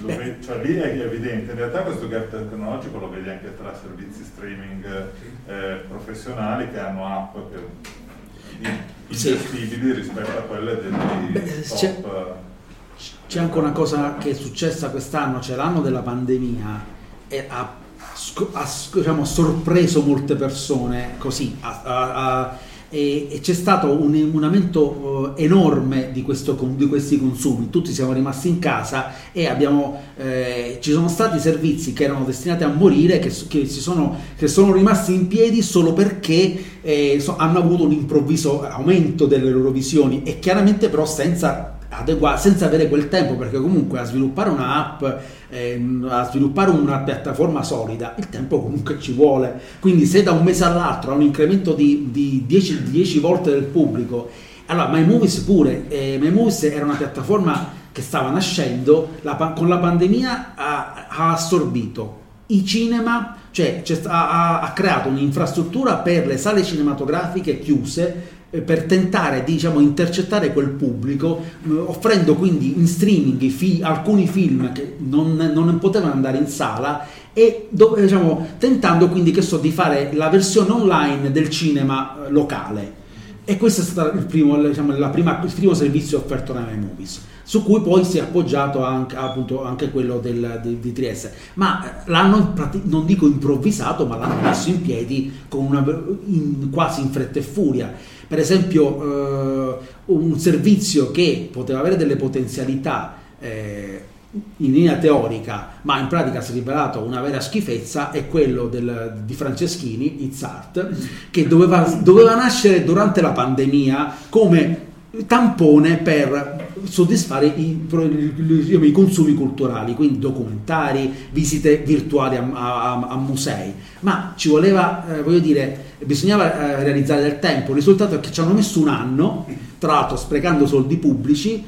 Cioè, lì è evidente, in realtà questo gap tecnologico lo vedi anche tra servizi streaming professionali che hanno app ingestibili rispetto a quelle dei top. C'è anche una cosa che è successa quest'anno, cioè l'anno della pandemia e ha sorpreso molte persone così e c'è stato un aumento enorme di questi consumi. Tutti siamo rimasti in casa e ci sono stati servizi che erano destinati a morire che sono rimasti in piedi solo perché hanno avuto un improvviso aumento delle loro visioni, e chiaramente però senza avere quel tempo, perché comunque a sviluppare un'app, a sviluppare una piattaforma solida, il tempo comunque ci vuole. Quindi se da un mese all'altro ha un incremento di 10 volte del pubblico, allora MyMovies pure, MyMovies era una piattaforma che stava nascendo, con la pandemia ha assorbito i cinema, cioè ha creato un'infrastruttura per le sale cinematografiche chiuse, per tentare di intercettare quel pubblico, offrendo quindi in streaming alcuni film che non potevano andare in sala, e tentando quindi di fare la versione online del cinema locale. E questo è stato il primo servizio offerto da MyMovies, su cui poi si è appoggiato anche quello di Trieste. Ma l'hanno, non dico improvvisato, ma l'hanno messo in piedi con quasi in fretta e furia. Per esempio, un servizio che poteva avere delle potenzialità in linea teorica, ma in pratica si è rivelato una vera schifezza, è quello di Franceschini, It's Art, che doveva nascere durante la pandemia come tampone per soddisfare i consumi culturali, quindi documentari, visite virtuali a musei, ma ci voleva, bisognava realizzare del tempo. Il risultato è che ci hanno messo un anno, tra l'altro sprecando soldi pubblici,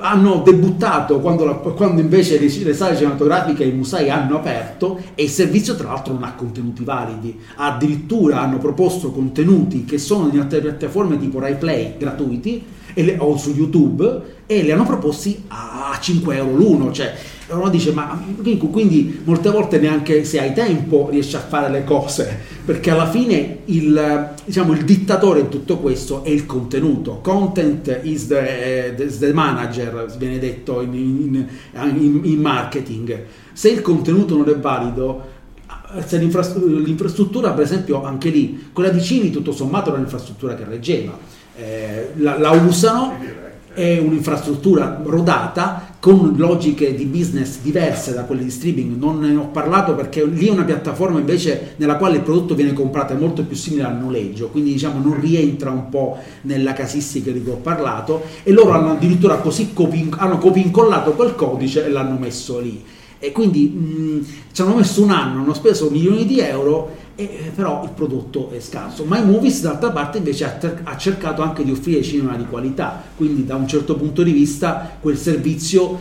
hanno debuttato quando invece le sale cinematografiche e i musei hanno aperto, e il servizio tra l'altro non ha contenuti validi. Addirittura hanno proposto contenuti che sono in altre piattaforme tipo RAI Play gratuiti o su YouTube, e li hanno proposti a 5 euro l'uno. Cioè uno dice, ma quindi molte volte neanche se hai tempo riesci a fare le cose, perché alla fine il dittatore in tutto questo è il contenuto. Content is the manager, viene detto in marketing. Se il contenuto non è valido, se l'infrastruttura, per esempio, anche lì quella di Cini tutto sommato era un'infrastruttura che reggeva, la usano, è un'infrastruttura rodata con logiche di business diverse da quelle di streaming. Non ne ho parlato perché lì è una piattaforma invece nella quale il prodotto viene comprato, è molto più simile al noleggio, quindi non rientra un po' nella casistica di cui ho parlato, e loro hanno addirittura così copi-incollato quel codice e l'hanno messo lì, e quindi ci hanno messo un anno, hanno speso milioni di euro, però il prodotto è scarso. MyMovies d'altra parte invece ha cercato anche di offrire cinema di qualità, quindi da un certo punto di vista quel servizio,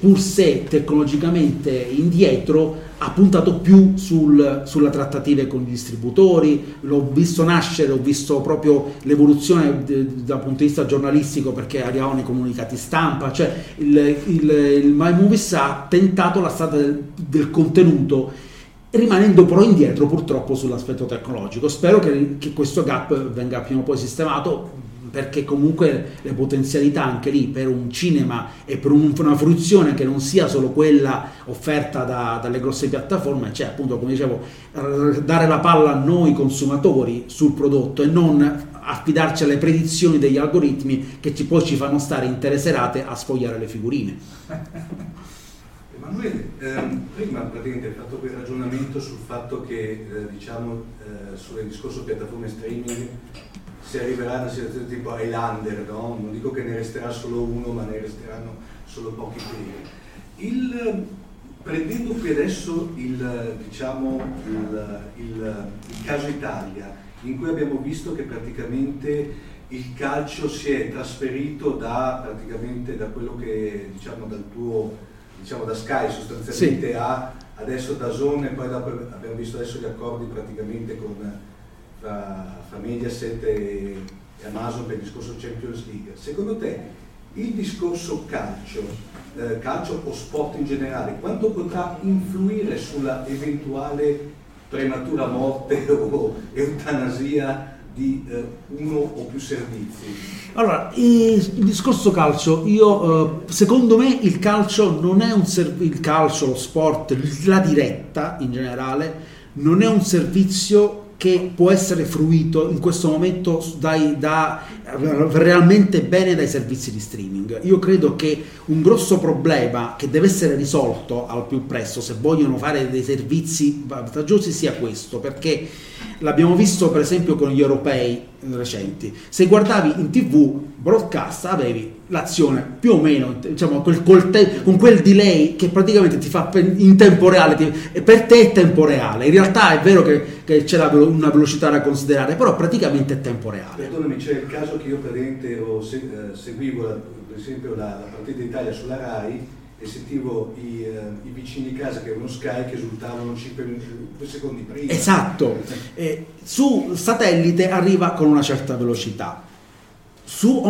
pur se tecnologicamente indietro, ha puntato più sulla trattative con i distributori. L'ho visto nascere, ho visto proprio l'evoluzione dal punto di vista giornalistico, perché arrivavano i comunicati stampa, cioè il MyMovies ha tentato la strada del contenuto, rimanendo però indietro purtroppo sull'aspetto tecnologico. Spero che questo gap venga prima o poi sistemato, perché comunque le potenzialità anche lì per un cinema e per una fruizione che non sia solo quella offerta dalle grosse piattaforme, cioè appunto, come dicevo, dare la palla a noi consumatori sul prodotto e non affidarci alle predizioni degli algoritmi che poi ci fanno stare intere serate a sfogliare le figurine. Emanuele, prima praticamente hai fatto quel ragionamento sul fatto che sul discorso piattaforme streaming si arriverà a una situazione tipo Highlander, no? Non dico che ne resterà solo uno, ma ne resteranno solo pochi primi. Prendendo qui adesso il caso Italia, in cui abbiamo visto che praticamente il calcio si è trasferito da quello che da Sky sostanzialmente, sì, a adesso DAZN, e poi dopo abbiamo visto adesso gli accordi praticamente fra Mediaset e Amazon per il discorso Champions League. Secondo te il discorso calcio, calcio o sport in generale, quanto potrà influire sulla eventuale prematura morte o eutanasia di uno o più servizi? Allora, il discorso calcio, io secondo me il calcio non è un il calcio, lo sport, la diretta in generale non è un servizio che può essere fruito in questo momento realmente bene dai servizi di streaming. Io credo che un grosso problema che deve essere risolto al più presto, se vogliono fare dei servizi vantaggiosi, sia questo, perché l'abbiamo visto per esempio con gli europei recenti. Se guardavi in TV broadcast avevi l'azione più o meno, diciamo, con quel delay che praticamente ti fa in tempo reale, per te è tempo reale, in realtà è vero che c'è una velocità da considerare, però praticamente è tempo reale. Perdonami, c'è il caso che io seguivo per esempio la partita d'Italia sulla RAI e sentivo i vicini di casa che avevano Sky che esultavano 5 secondi prima. Esatto, su satellite arriva con una certa velocità.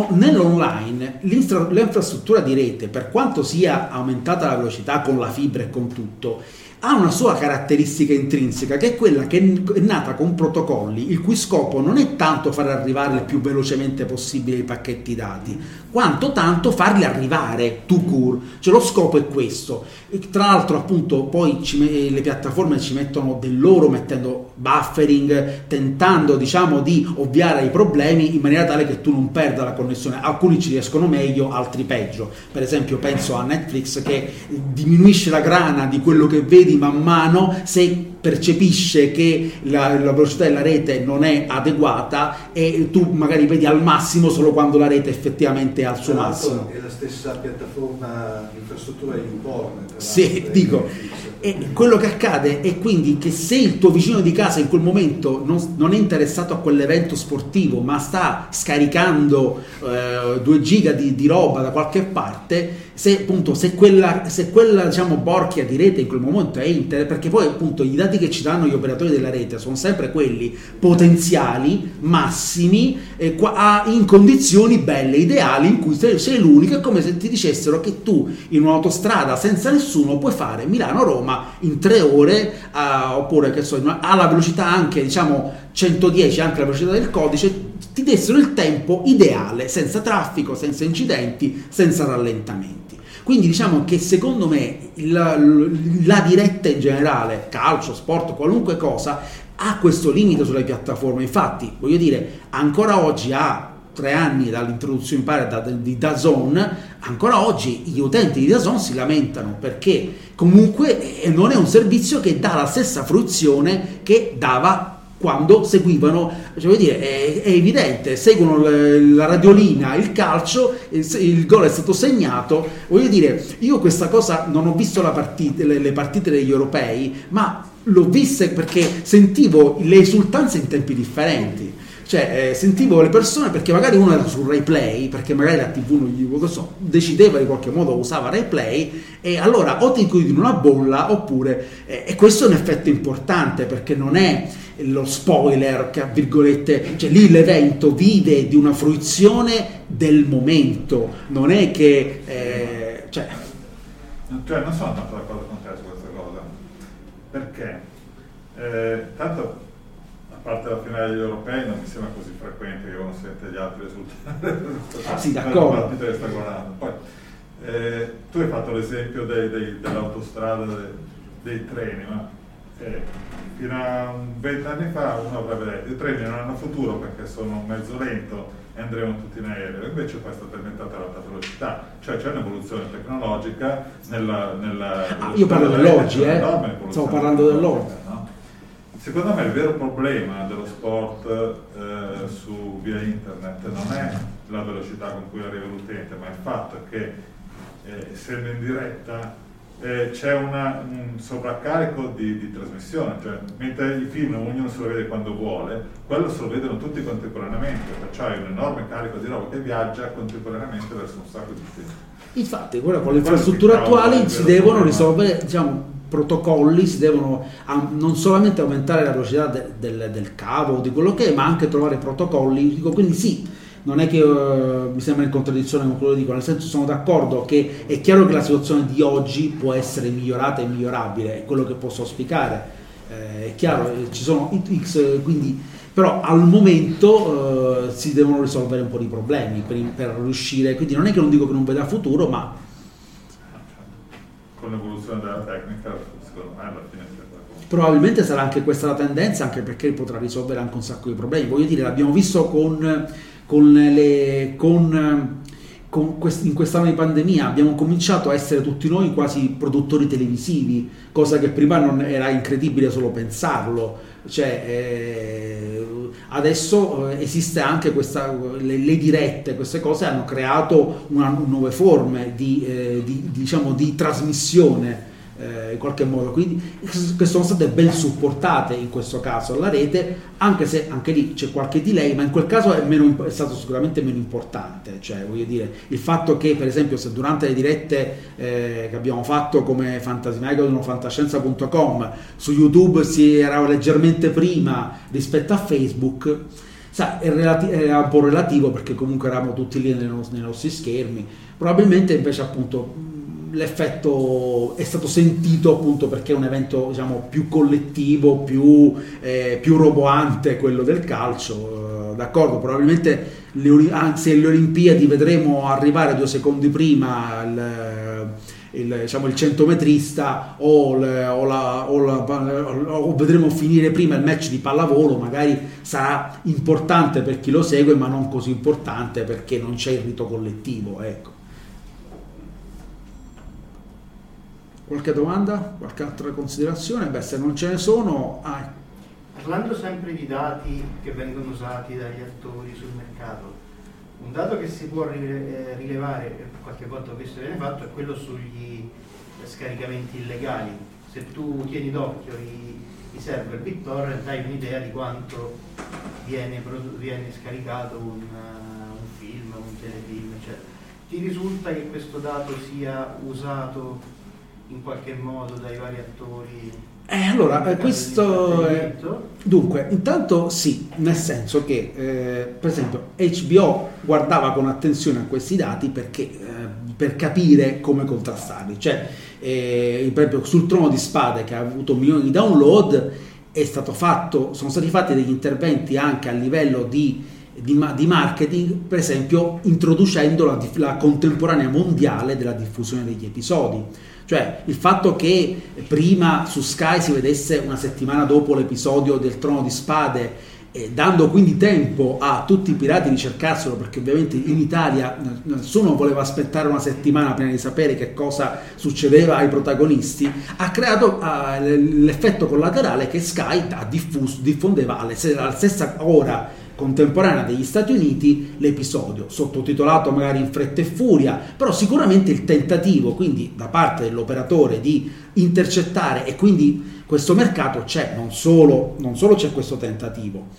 Nell'online l'infrastruttura di rete, per quanto sia aumentata la velocità con la fibra e con tutto, ha una sua caratteristica intrinseca, che è quella che è nata con protocolli il cui scopo non è tanto far arrivare il più velocemente possibile i pacchetti dati, quanto tanto farli arrivare tout court, cioè lo scopo è questo. E tra l'altro appunto poi le piattaforme ci mettono del loro, mettendo buffering, tentando diciamo di ovviare ai problemi in maniera tale che tu non perda la connessione. Alcuni ci riescono meglio, altri peggio. Per esempio penso a Netflix che diminuisce la grana di quello che vedi man mano, se percepisce che la velocità della rete non è adeguata e tu magari vedi al massimo solo quando la rete effettivamente è al suo massimo. È la stessa piattaforma, l'infrastruttura è porno. Sì, dico, e quello che accade è quindi che se il tuo vicino di casa in quel momento non è interessato a quell'evento sportivo ma sta scaricando 2 giga di roba da qualche parte, se quella diciamo borchia di rete in quel momento è perché poi appunto i dati che ci danno gli operatori della rete sono sempre quelli potenziali massimi in condizioni belle, ideali, in cui sei l'unico, è come se ti dicessero che tu in un'autostrada senza nessuno puoi fare Milano-Roma in 3 ore oppure che so alla velocità anche diciamo 110, anche la velocità del codice, ti dessero il tempo ideale, senza traffico, senza incidenti, senza rallentamenti. Quindi diciamo che secondo me la diretta in generale, calcio, sport, qualunque cosa, ha questo limite sulle piattaforme. Infatti, voglio dire, ancora oggi ha 3 anni dall'introduzione in pari di DAZN, ancora oggi gli utenti di DAZN si lamentano perché comunque non è un servizio che dà la stessa fruizione che dava quando seguivano, cioè vuol dire, è evidente, seguono la radiolina, il calcio, il gol è stato segnato. Voglio dire, io questa cosa non ho visto le partite degli europei, ma l'ho viste perché sentivo le esultanze in tempi differenti. Cioè sentivo le persone, perché magari uno era sul replay, perché magari la TV non gli decideva in qualche modo, usava replay, e allora o ti chiudi in una bolla oppure e questo è un effetto importante, perché non è lo spoiler che a virgolette, cioè lì l'evento vive di una fruizione del momento, non è che cioè non sono tanto d'accordo con te su questa cosa, perché tanto a parte la finale degli europei non mi sembra così frequente che uno sente gli altri risultati. Ah sì, d'accordo. Poi, tu hai fatto l'esempio dell'autostrada, dei treni, ma fino a 20 anni fa uno avrebbe detto i treni non hanno futuro perché sono mezzo lento e andremo tutti in aereo, invece poi è stata inventata l'alta velocità, cioè c'è un'evoluzione tecnologica nella io parlo dell'oggi, stiamo parlando dell'oggi. No? Secondo me il vero problema dello sport su via internet non è la velocità con cui arriva l'utente, ma il fatto che essendo in diretta c'è un sovraccarico di trasmissione, cioè mentre i film ognuno se lo vede quando vuole, quello se lo vedono tutti contemporaneamente, perciò hai un enorme carico di roba che viaggia contemporaneamente verso un sacco di film. Infatti, guarda, con le infrastrutture attuali si devono risolvere, diciamo, protocolli, si devono non solamente aumentare la velocità del cavo o di quello che è, ma anche trovare protocolli. Dico, quindi sì, non è che mi sembra in contraddizione con quello che dico, nel senso sono d'accordo che è chiaro che la situazione di oggi può essere migliorata e migliorabile, è quello che posso auspicare, è chiaro, ci sono X, quindi, però al momento si devono risolvere un po' di problemi per riuscire, quindi non è che non dico che non veda futuro, ma con l'evoluzione della tecnica secondo me alla fine probabilmente sarà anche questa la tendenza, anche perché potrà risolvere anche un sacco di problemi, voglio dire, l'abbiamo visto in quest'anno di pandemia abbiamo cominciato a essere tutti noi quasi produttori televisivi, cosa che prima non era incredibile solo pensarlo, cioè adesso esiste anche le dirette, queste cose hanno creato nuove forme di trasmissione in qualche modo, quindi che sono state ben supportate in questo caso alla rete, anche se anche lì c'è qualche delay, ma in quel caso è stato sicuramente meno importante, cioè voglio dire, il fatto che per esempio se durante le dirette che abbiamo fatto come Fantasy Magazine o fantascienza.com su YouTube si era leggermente prima rispetto a Facebook, era un po' relativo perché comunque eravamo tutti lì nei nostri schermi, probabilmente invece appunto l'effetto è stato sentito appunto perché è un evento, diciamo, più collettivo, più roboante quello del calcio, d'accordo, probabilmente le Olimpiadi vedremo arrivare 2 secondi prima il centometrista o vedremo finire prima il match di pallavolo, magari sarà importante per chi lo segue ma non così importante perché non c'è il rito collettivo, ecco. Qualche domanda? Qualche altra considerazione? Beh, se non ce ne sono... Parlando sempre di dati che vengono usati dagli attori sul mercato, un dato che si può rilevare, qualche volta ho visto che viene fatto, è quello sugli scaricamenti illegali. Se tu tieni d'occhio i server BitTorrent hai un'idea di quanto viene scaricato un film, un telefilm, eccetera. Ti risulta che questo dato sia usato in qualche modo dai vari attori? Allora, questo... Dunque, intanto sì, nel senso che, per esempio, HBO guardava con attenzione a questi dati perché per capire come contrastarli. Cioè, proprio sul Trono di Spade, che ha avuto milioni di download, sono stati fatti degli interventi anche a livello di marketing, per esempio introducendo la contemporanea mondiale della diffusione degli episodi, cioè il fatto che prima su Sky si vedesse una settimana dopo l'episodio del Trono di Spade, dando quindi tempo a tutti i pirati di cercarselo, perché ovviamente in Italia nessuno voleva aspettare una settimana prima di sapere che cosa succedeva ai protagonisti, ha creato l'effetto collaterale che Sky diffondeva alla stessa ora contemporanea degli Stati Uniti l'episodio, sottotitolato magari in fretta e furia, però sicuramente il tentativo quindi da parte dell'operatore di intercettare, e quindi questo mercato c'è, non solo c'è questo tentativo,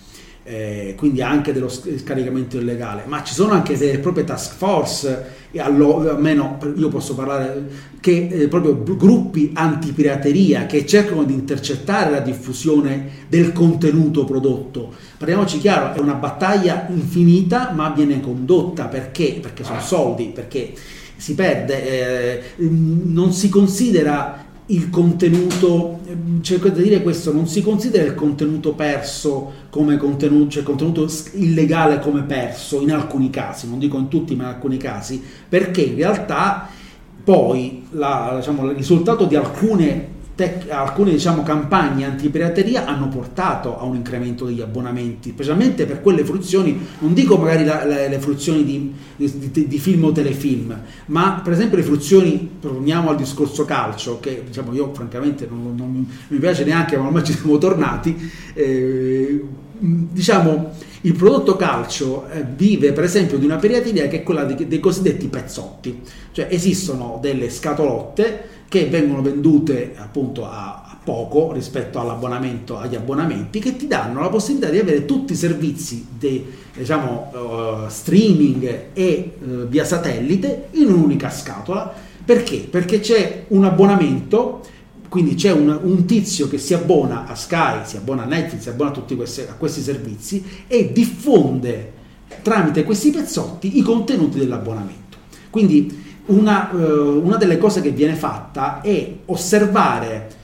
quindi anche dello scaricamento illegale, ma ci sono anche delle proprie task force, almeno io posso parlare, che proprio gruppi antipirateria che cercano di intercettare la diffusione del contenuto prodotto. Parliamoci chiaro, è una battaglia infinita ma viene condotta, perché sono soldi, perché si perde, non si considera il contenuto, cerco di dire questo, non si considera il contenuto perso come contenuto, cioè contenuto illegale come perso in alcuni casi, non dico in tutti ma in alcuni casi, perché in realtà poi il risultato di alcune campagne antipirateria hanno portato a un incremento degli abbonamenti, specialmente per quelle fruizioni, non dico magari le fruizioni di film o telefilm, ma per esempio le fruizioni, torniamo al discorso calcio, che diciamo io francamente non mi piace neanche, ma ormai ci siamo tornati, diciamo... Il prodotto calcio vive per esempio di una pirateria che è quella dei cosiddetti pezzotti, cioè esistono delle scatolotte che vengono vendute appunto a poco rispetto all'abbonamento, agli abbonamenti, che ti danno la possibilità di avere tutti i servizi streaming e via satellite in un'unica scatola. Perché? Perché c'è un abbonamento. Quindi c'è un tizio che si abbona a Sky, si abbona a Netflix, si abbona a tutti questi servizi e diffonde tramite questi pezzotti i contenuti dell'abbonamento. Quindi una delle cose che viene fatta è osservare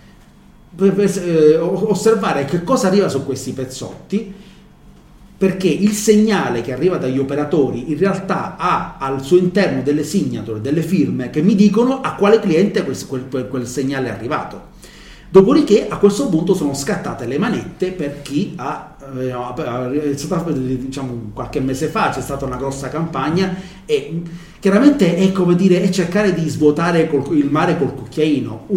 che cosa arriva su questi pezzotti, perché il segnale che arriva dagli operatori in realtà ha al suo interno delle signature, delle firme che mi dicono a quale cliente quel segnale è arrivato. Dopodiché a questo punto sono scattate le manette per chi ha, diciamo qualche mese fa c'è stata una grossa campagna e chiaramente è come dire è cercare di svuotare il mare col cucchiaino,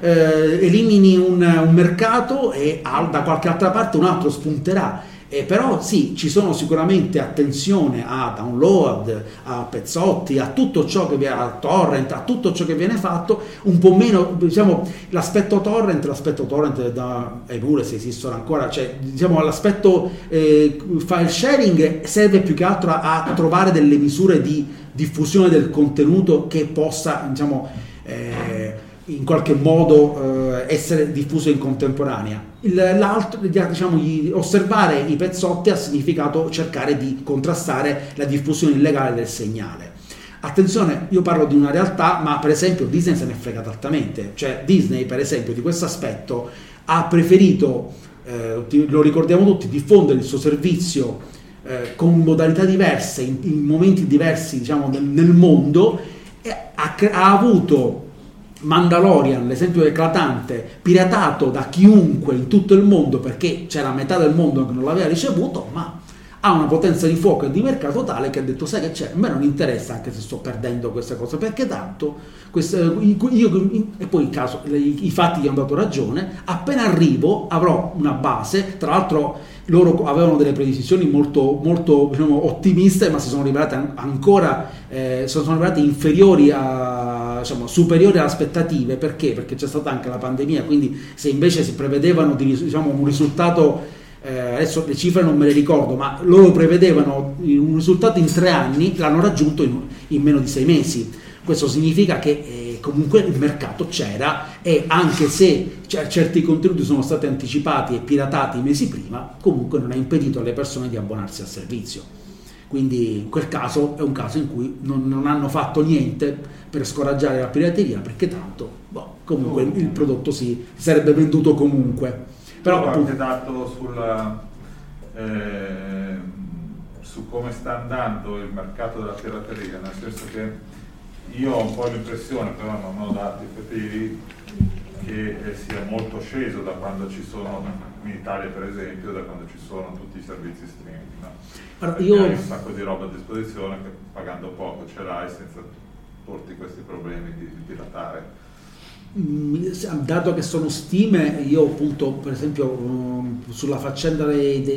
elimini un mercato e da qualche altra parte un altro spunterà. Però sì, ci sono sicuramente attenzione a download, a pezzotti, a tutto ciò che viene, a torrent, a tutto ciò che viene fatto, un po' meno, diciamo, l'aspetto torrent e pure se esistono ancora, cioè diciamo l'aspetto file sharing serve più che altro a trovare delle misure di diffusione del contenuto che possa, diciamo, in qualche modo essere diffuso in contemporanea. Osservare i pezzotti ha significato cercare di contrastare la diffusione illegale del segnale. Attenzione, io parlo di una realtà, ma per esempio Disney se ne è fregata altamente. Cioè Disney, per esempio, di questo aspetto ha preferito, lo ricordiamo tutti, diffondere il suo servizio con modalità diverse, in momenti diversi, diciamo, nel mondo, e ha avuto Mandalorian, l'esempio eclatante, piratato da chiunque in tutto il mondo perché c'era metà del mondo che non l'aveva ricevuto, ma ha una potenza di fuoco e di mercato tale che ha detto sai che c'è, a me non interessa anche se sto perdendo questa cosa perché tanto e poi i fatti gli hanno dato ragione, appena arrivo avrò una base, tra l'altro loro avevano delle previsioni molto, molto, diciamo, ottimiste, ma si sono rivelate ancora inferiori superiori alle aspettative. Perché? Perché c'è stata anche la pandemia, quindi se invece si prevedevano un risultato, adesso le cifre non me le ricordo, ma loro prevedevano un risultato in 3 anni, l'hanno raggiunto in meno di 6 mesi. Questo significa che comunque il mercato c'era, e anche se certi contenuti sono stati anticipati e piratati mesi prima, comunque non ha impedito alle persone di abbonarsi al servizio. Quindi in quel caso è un caso in cui non hanno fatto niente per scoraggiare la pirateria, perché tanto il prodotto si sarebbe venduto comunque. Però qualche dato su come sta andando il mercato della pirateria, nel senso che io ho un po' l'impressione, però non ho dati effettivi, che sia molto sceso da quando ci sono, in Italia per esempio, da quando ci sono tutti i servizi streaming, no? Allora, hai un sacco di roba a disposizione che pagando poco ce l'hai senza porti questi problemi di piratare. Dato che sono stime, io appunto per esempio sulla faccenda per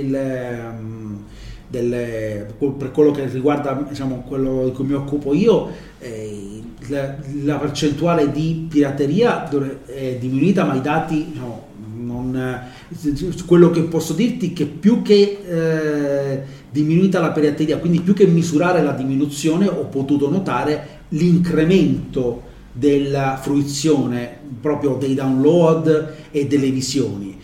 quello che riguarda, diciamo, quello di cui mi occupo io, la percentuale di pirateria è diminuita, ma i dati quello che posso dirti che più che diminuita la pirateria, quindi più che misurare la diminuzione, ho potuto notare l'incremento della fruizione proprio dei download e delle visioni.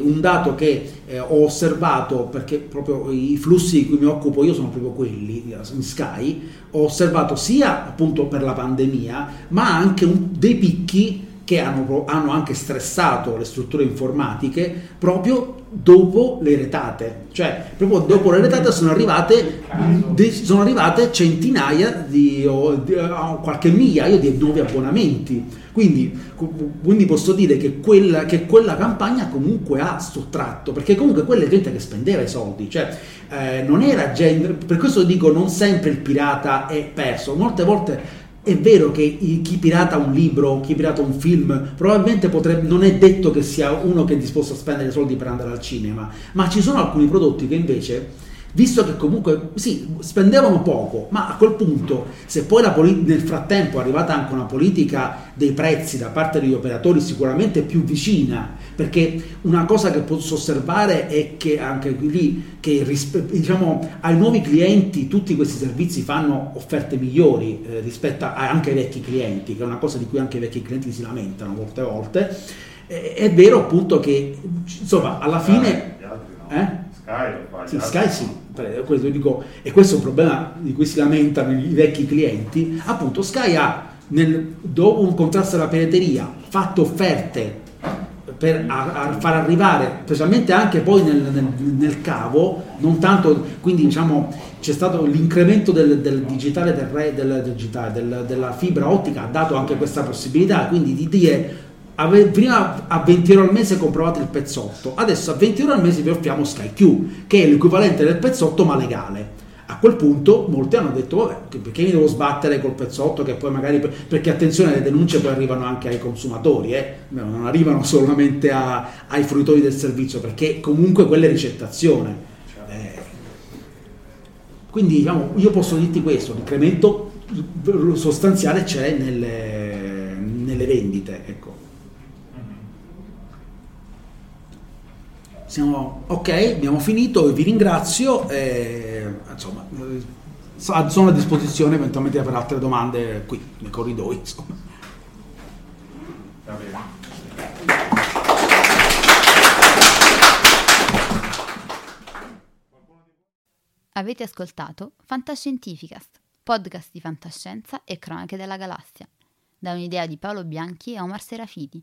Un dato che ho osservato, perché proprio i flussi di cui mi occupo io sono proprio quelli in Sky, ho osservato sia appunto per la pandemia, ma anche dei picchi che hanno anche stressato le strutture informatiche proprio dopo le retate, cioè proprio dopo le retate sono arrivate centinaia qualche migliaio di nuovi abbonamenti, quindi posso dire che quella campagna comunque ha sottratto, perché comunque quella è gente che spendeva i soldi, cioè non era gente, per questo dico non sempre il pirata è perso, molte volte è vero che chi pirata un libro, chi pirata un film, probabilmente non è detto che sia uno che è disposto a spendere soldi per andare al cinema, ma ci sono alcuni prodotti che invece, visto che comunque sì, spendevano poco, ma a quel punto, se poi nel frattempo è arrivata anche una politica dei prezzi da parte degli operatori sicuramente più vicina, perché una cosa che posso osservare è che anche lì, che ai nuovi clienti tutti questi servizi fanno offerte migliori rispetto anche ai vecchi clienti, che è una cosa di cui anche i vecchi clienti si lamentano molte volte. È vero appunto che, insomma, alla fine Sky lo fa, Sky sì, Questo dico, e questo è un problema di cui si lamentano i vecchi clienti. Appunto, Sky ha, dopo un contrasto alla pirateria, fatto offerte per a far arrivare, specialmente anche poi nel cavo, non tanto, quindi diciamo c'è stato l'incremento del digitale, della fibra ottica, ha dato anche questa possibilità, quindi di dire prima a 20 euro al mese comprovate il pezzotto, adesso a 20 euro al mese vi offriamo Sky Q, che è l'equivalente del pezzotto ma legale. A quel punto molti hanno detto, vabbè, perché mi devo sbattere col pezzotto, che poi magari, perché attenzione, le denunce poi arrivano anche ai consumatori, non arrivano solamente ai fruitori del servizio, perché comunque quella è ricettazione. Quindi diciamo, io posso dirti questo, l'incremento sostanziale c'è nelle vendite, ecco. Siamo, ok, abbiamo finito, vi ringrazio, insomma sono a disposizione eventualmente per altre domande qui nei corridoi, insomma. Va bene. Avete ascoltato Fantascientificast, podcast di fantascienza e cronache della galassia, da un'idea di Paolo Bianchi e Omar Serafiti,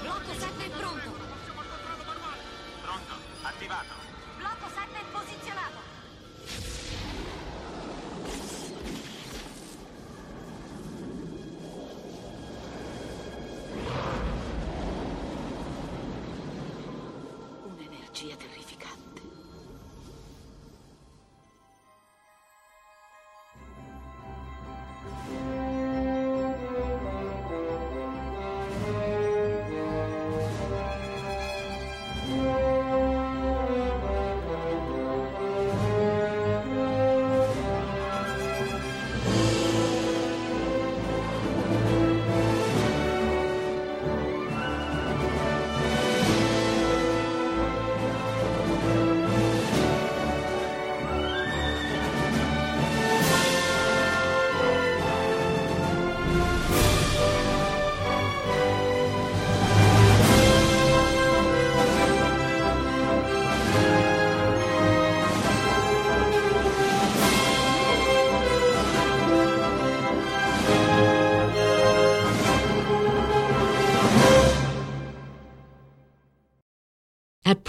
Blocco 7 è pronto. Pronto, attivato. Blocco 7 è posizionato. Un'energia terrificante.